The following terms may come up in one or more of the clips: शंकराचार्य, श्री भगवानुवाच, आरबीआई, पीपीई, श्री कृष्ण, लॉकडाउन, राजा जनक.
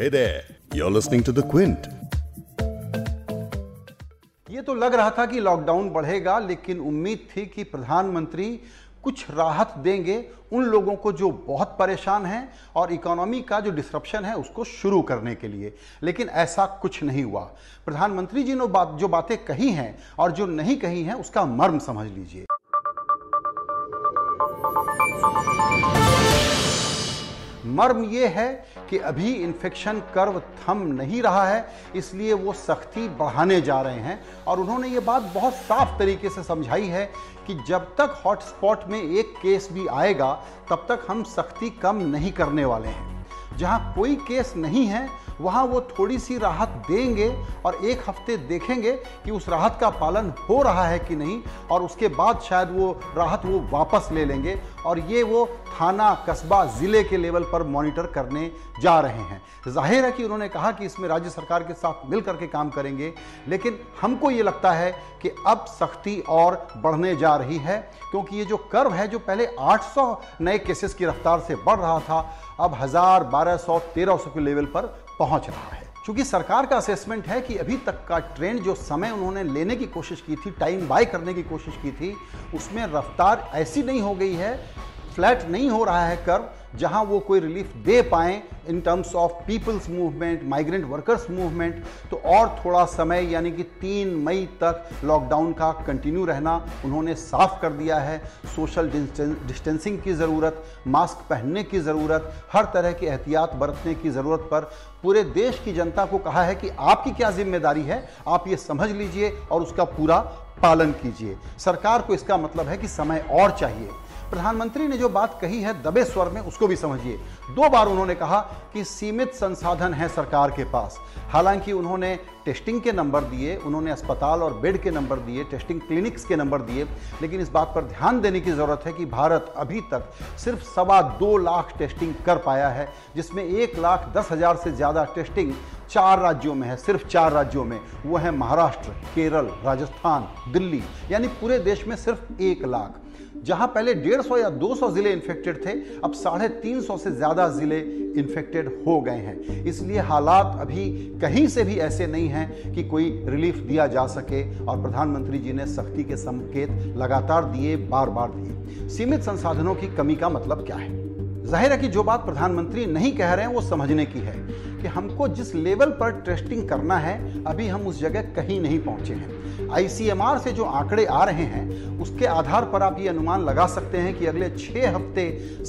Hey there, you're listening to The Quint. ये तो लग रहा था कि लॉकडाउन बढ़ेगा, लेकिन उम्मीद थी कि प्रधानमंत्री कुछ राहत देंगे उन लोगों को जो बहुत परेशान हैं और इकोनॉमी का जो डिसरप्शन है उसको शुरू करने के लिए, लेकिन ऐसा कुछ नहीं हुआ। प्रधानमंत्री जी ने जो बातें कही हैं और जो नहीं कही हैं उसका मर्म समझ लीजिए। मर्म ये है कि अभी इन्फेक्शन कर्व थम नहीं रहा है, इसलिए वो सख्ती बढ़ाने जा रहे हैं और उन्होंने ये बात बहुत साफ तरीके से समझाई है कि जब तक हॉटस्पॉट में एक केस भी आएगा तब तक हम सख्ती कम नहीं करने वाले हैं। जहाँ कोई केस नहीं है वहाँ वो थोड़ी सी राहत देंगे और एक हफ्ते देखेंगे कि उस राहत का पालन हो रहा है कि नहीं, और उसके बाद शायद वो राहत वो वापस ले लेंगे। और ये वो थाना, कस्बा, ज़िले के लेवल पर मॉनिटर करने जा रहे हैं। जाहिर है कि उन्होंने कहा कि इसमें राज्य सरकार के साथ मिल करके काम करेंगे, लेकिन हमको ये लगता है कि अब सख्ती और बढ़ने जा रही है, क्योंकि ये जो कर्व है जो पहले 800 नए केसेस की रफ्तार से बढ़ रहा था, अब 1000, 1200, 1300 के लेवल पर पहुंच रहा है। क्योंकि सरकार का असेसमेंट है कि अभी तक का ट्रेंड, जो समय उन्होंने लेने की कोशिश की थी, टाइम बाय करने की कोशिश की थी, उसमें रफ्तार ऐसी नहीं हो गई है, फ्लैट नहीं हो रहा है कर्व, जहां वो कोई रिलीफ दे पाएं in terms of people's movement, migrant workers movement. तो और थोड़ा समय यानी कि 3 मई तक लॉकडाउन का कंटिन्यू रहना उन्होंने साफ कर दिया है। सोशल डिस्टेंसिंग की ज़रूरत, मास्क पहनने की ज़रूरत, हर तरह की एहतियात बरतने की ज़रूरत पर पूरे देश की जनता को कहा है कि आपकी क्या जिम्मेदारी है, आप ये समझ लीजिए और उसका पूरा पालन कीजिए। सरकार को इसका मतलब है कि समय और चाहिए। प्रधानमंत्री ने जो बात कही है दबे स्वर में उसको भी समझिए। 2 बार उन्होंने कहा कि सीमित संसाधन है सरकार के पास। हालांकि उन्होंने टेस्टिंग के नंबर दिए, उन्होंने अस्पताल और बेड के नंबर दिए, टेस्टिंग क्लिनिक्स के नंबर दिए, लेकिन इस बात पर ध्यान देने की ज़रूरत है कि भारत अभी तक सिर्फ 2.25 लाख टेस्टिंग कर पाया है, जिसमें 1,10,000 से ज़्यादा टेस्टिंग 4 राज्यों में है, सिर्फ 4 राज्यों में। वो है महाराष्ट्र, केरल, राजस्थान, दिल्ली, यानी पूरे देश में सिर्फ 1 लाख। जहां पहले 150 या 200 ज़िले इन्फेक्टेड थे, अब 350 से ज़्यादा ज़िले इन्फेक्टेड हो गए हैं। इसलिए हालात अभी कहीं से भी ऐसे नहीं हैं कि कोई रिलीफ दिया जा सके, और प्रधानमंत्री जी ने सख्ती के संकेत लगातार दिए, बार बार दिए। सीमित संसाधनों की कमी का मतलब क्या है? जाहिर है कि जो बात प्रधानमंत्री नहीं कह रहे हैं वो समझने की है कि हमको जिस लेवल पर टेस्टिंग करना है अभी हम उस जगह कहीं नहीं पहुंचे हैं। ICMR से जो आंकड़े आ रहे हैं उसके आधार पर आप ये अनुमान लगा सकते हैं कि अगले 6 हफ्ते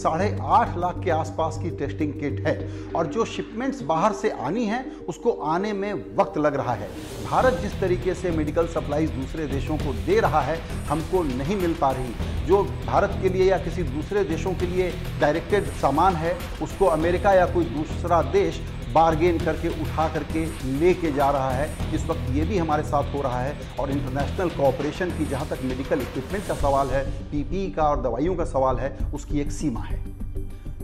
8.5 लाख के आसपास की टेस्टिंग किट है, और जो शिपमेंट्स बाहर से आनी है उसको आने में वक्त लग रहा है। भारत जिस तरीके से मेडिकल सप्लाईज दूसरे देशों को दे रहा है हमको नहीं मिल पा रही। जो भारत के लिए या किसी दूसरे देशों के लिए डायरेक्टेड सामान है उसको अमेरिका या कोई दूसरा देश बारगेन करके, उठा करके लेके जा रहा है। इस वक्त ये भी हमारे साथ हो रहा है। और इंटरनेशनल कोऑपरेशन की, जहाँ तक मेडिकल इक्विपमेंट का सवाल है, पीपीई का और दवाइयों का सवाल है, उसकी एक सीमा है।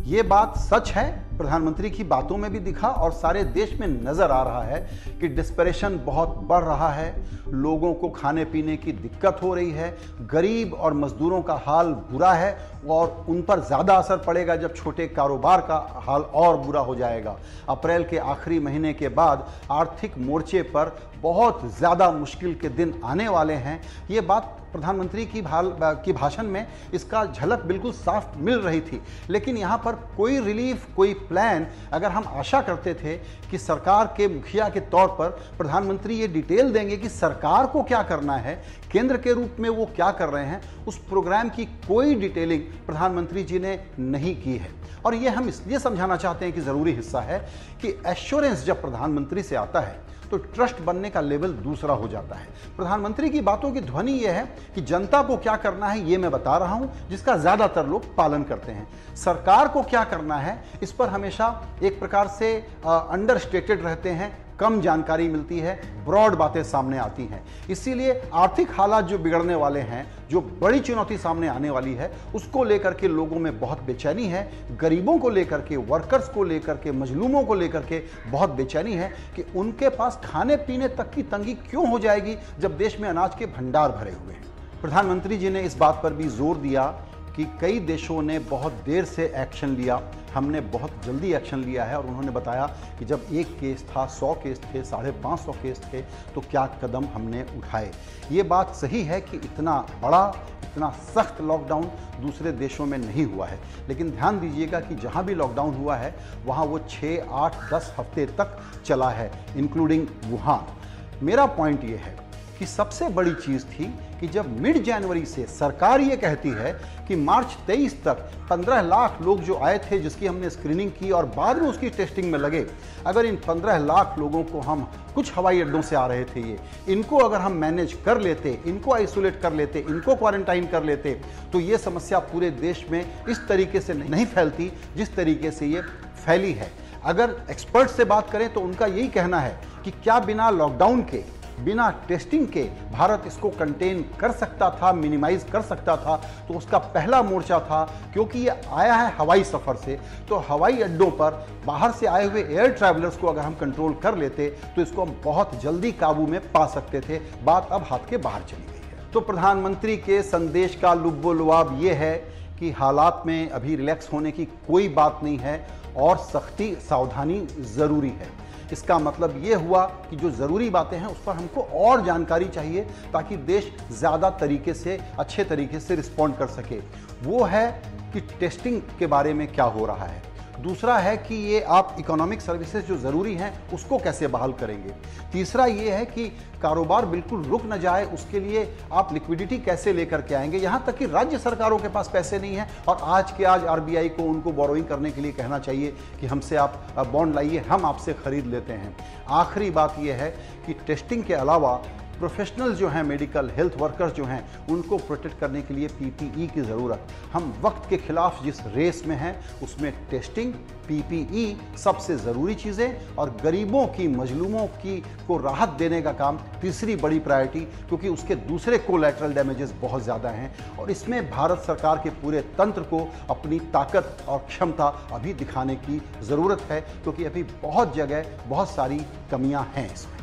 ये बात सच है, प्रधानमंत्री की बातों में भी दिखा और सारे देश में नज़र आ रहा है कि डिस्परेशन बहुत बढ़ रहा है, लोगों को खाने पीने की दिक्कत हो रही है, गरीब और मजदूरों का हाल बुरा है और उन पर ज़्यादा असर पड़ेगा जब छोटे कारोबार का हाल और बुरा हो जाएगा। अप्रैल के आखिरी महीने के बाद आर्थिक मोर्चे पर बहुत ज़्यादा मुश्किल के दिन आने वाले हैं। ये बात प्रधानमंत्री की भाषण में इसका झलक बिल्कुल साफ मिल रही थी, लेकिन यहाँ पर कोई रिलीफ, कोई प्लान, अगर हम आशा करते थे कि सरकार के मुखिया के तौर पर प्रधानमंत्री ये डिटेल देंगे कि सरकार को क्या करना है, केंद्र के रूप में वो क्या कर रहे हैं, उस प्रोग्राम की कोई डिटेलिंग प्रधानमंत्री जी ने नहीं की है। और ये हम इसलिए समझाना चाहते हैं कि ज़रूरी हिस्सा है कि एश्योरेंस जब प्रधानमंत्री से आता है तो ट्रस्ट बनने का लेवल दूसरा हो जाता है। प्रधानमंत्री की बातों की ध्वनि यह है कि जनता को क्या करना है ये मैं बता रहा हूँ, जिसका ज़्यादातर लोग पालन करते हैं। सरकार को क्या करना है इस पर हमेशा एक प्रकार से अंडरस्टेटेड रहते हैं, कम जानकारी मिलती है, ब्रॉड बातें सामने आती हैं। इसीलिए आर्थिक हालात जो बिगड़ने वाले हैं, जो बड़ी चुनौती सामने आने वाली है, उसको लेकर के लोगों में बहुत बेचैनी है, गरीबों को लेकर के, वर्कर्स को लेकर के, मजलूमों को लेकर के बहुत बेचैनी है कि उनके पास खाने पीने तक की तंगी क्यों हो जाएगी जब देश में अनाज के भंडार भरे हुए हैं। प्रधानमंत्री जी ने इस बात पर भी जोर दिया कि कई देशों ने बहुत देर से एक्शन लिया, हमने बहुत जल्दी एक्शन लिया है। और उन्होंने बताया कि जब एक केस था, 100 केस थे, 550 केस थे, तो क्या कदम हमने उठाए। ये बात सही है कि इतना बड़ा, इतना सख्त लॉकडाउन दूसरे देशों में नहीं हुआ है, लेकिन ध्यान दीजिएगा कि जहाँ भी लॉकडाउन हुआ है वहाँ वो 6, 8, 10 हफ्ते तक चला है, इंक्लूडिंग वुहान। मेरा पॉइंट ये है कि सबसे बड़ी चीज़ थी कि जब मिड जनवरी से सरकार ये कहती है कि मार्च 23 तक 15 लाख लोग जो आए थे, जिसकी हमने स्क्रीनिंग की और बाद में उसकी टेस्टिंग में लगे, अगर इन 15 लाख लोगों को हम, कुछ हवाई अड्डों से आ रहे थे ये, इनको अगर हम मैनेज कर लेते, इनको आइसोलेट कर लेते, इनको क्वारंटाइन कर लेते, तो ये समस्या पूरे देश में इस तरीके से नहीं फैलती जिस तरीके से ये फैली है। अगर एक्सपर्ट से बात करें तो उनका यही कहना है कि क्या बिना लॉकडाउन के, बिना टेस्टिंग के भारत इसको कंटेन कर सकता था, मिनिमाइज कर सकता था? तो उसका पहला मोर्चा था, क्योंकि ये आया है हवाई सफ़र से, तो हवाई अड्डों पर बाहर से आए हुए एयर ट्रैवलर्स को अगर हम कंट्रोल कर लेते तो इसको हम बहुत जल्दी काबू में पा सकते थे। बात अब हाथ के बाहर चली गई है। तो प्रधानमंत्री के संदेश का लुब्बोलुआब ये है कि हालात में अभी रिलैक्स होने की कोई बात नहीं है और सख्ती, सावधानी ज़रूरी है। इसका मतलब ये हुआ कि जो ज़रूरी बातें हैं उस पर हमको और जानकारी चाहिए ताकि देश ज़्यादा तरीके से, अच्छे तरीके से रिस्पॉन्ड कर सके। वो है कि टेस्टिंग के बारे में क्या हो रहा है, दूसरा है कि ये आप इकोनॉमिक सर्विसेज जो ज़रूरी हैं उसको कैसे बहाल करेंगे, तीसरा ये है कि कारोबार बिल्कुल रुक न जाए उसके लिए आप लिक्विडिटी कैसे लेकर के आएंगे। यहाँ तक कि राज्य सरकारों के पास पैसे नहीं हैं और आज के आज आरबीआई को उनको बोरोइंग करने के लिए कहना चाहिए कि हमसे आप बॉन्ड लाइए, हम आपसे ख़रीद लेते हैं। आखिरी बात यह है कि टेस्टिंग के अलावा प्रोफेशनल जो हैं, मेडिकल हेल्थ वर्कर्स जो हैं, उनको प्रोटेक्ट करने के लिए पीपीई की ज़रूरत। हम वक्त के खिलाफ जिस रेस में हैं उसमें टेस्टिंग, पीपीई सबसे ज़रूरी चीज़ें, और गरीबों की, मजलूमों की को राहत देने का काम तीसरी बड़ी प्रायोरिटी, क्योंकि उसके दूसरे कोलैटरल डैमेजेस बहुत ज़्यादा हैं। और इसमें भारत सरकार के पूरे तंत्र को अपनी ताकत और क्षमता अभी दिखाने की ज़रूरत है, क्योंकि अभी बहुत जगह बहुत सारी कमियाँ हैं इसमें।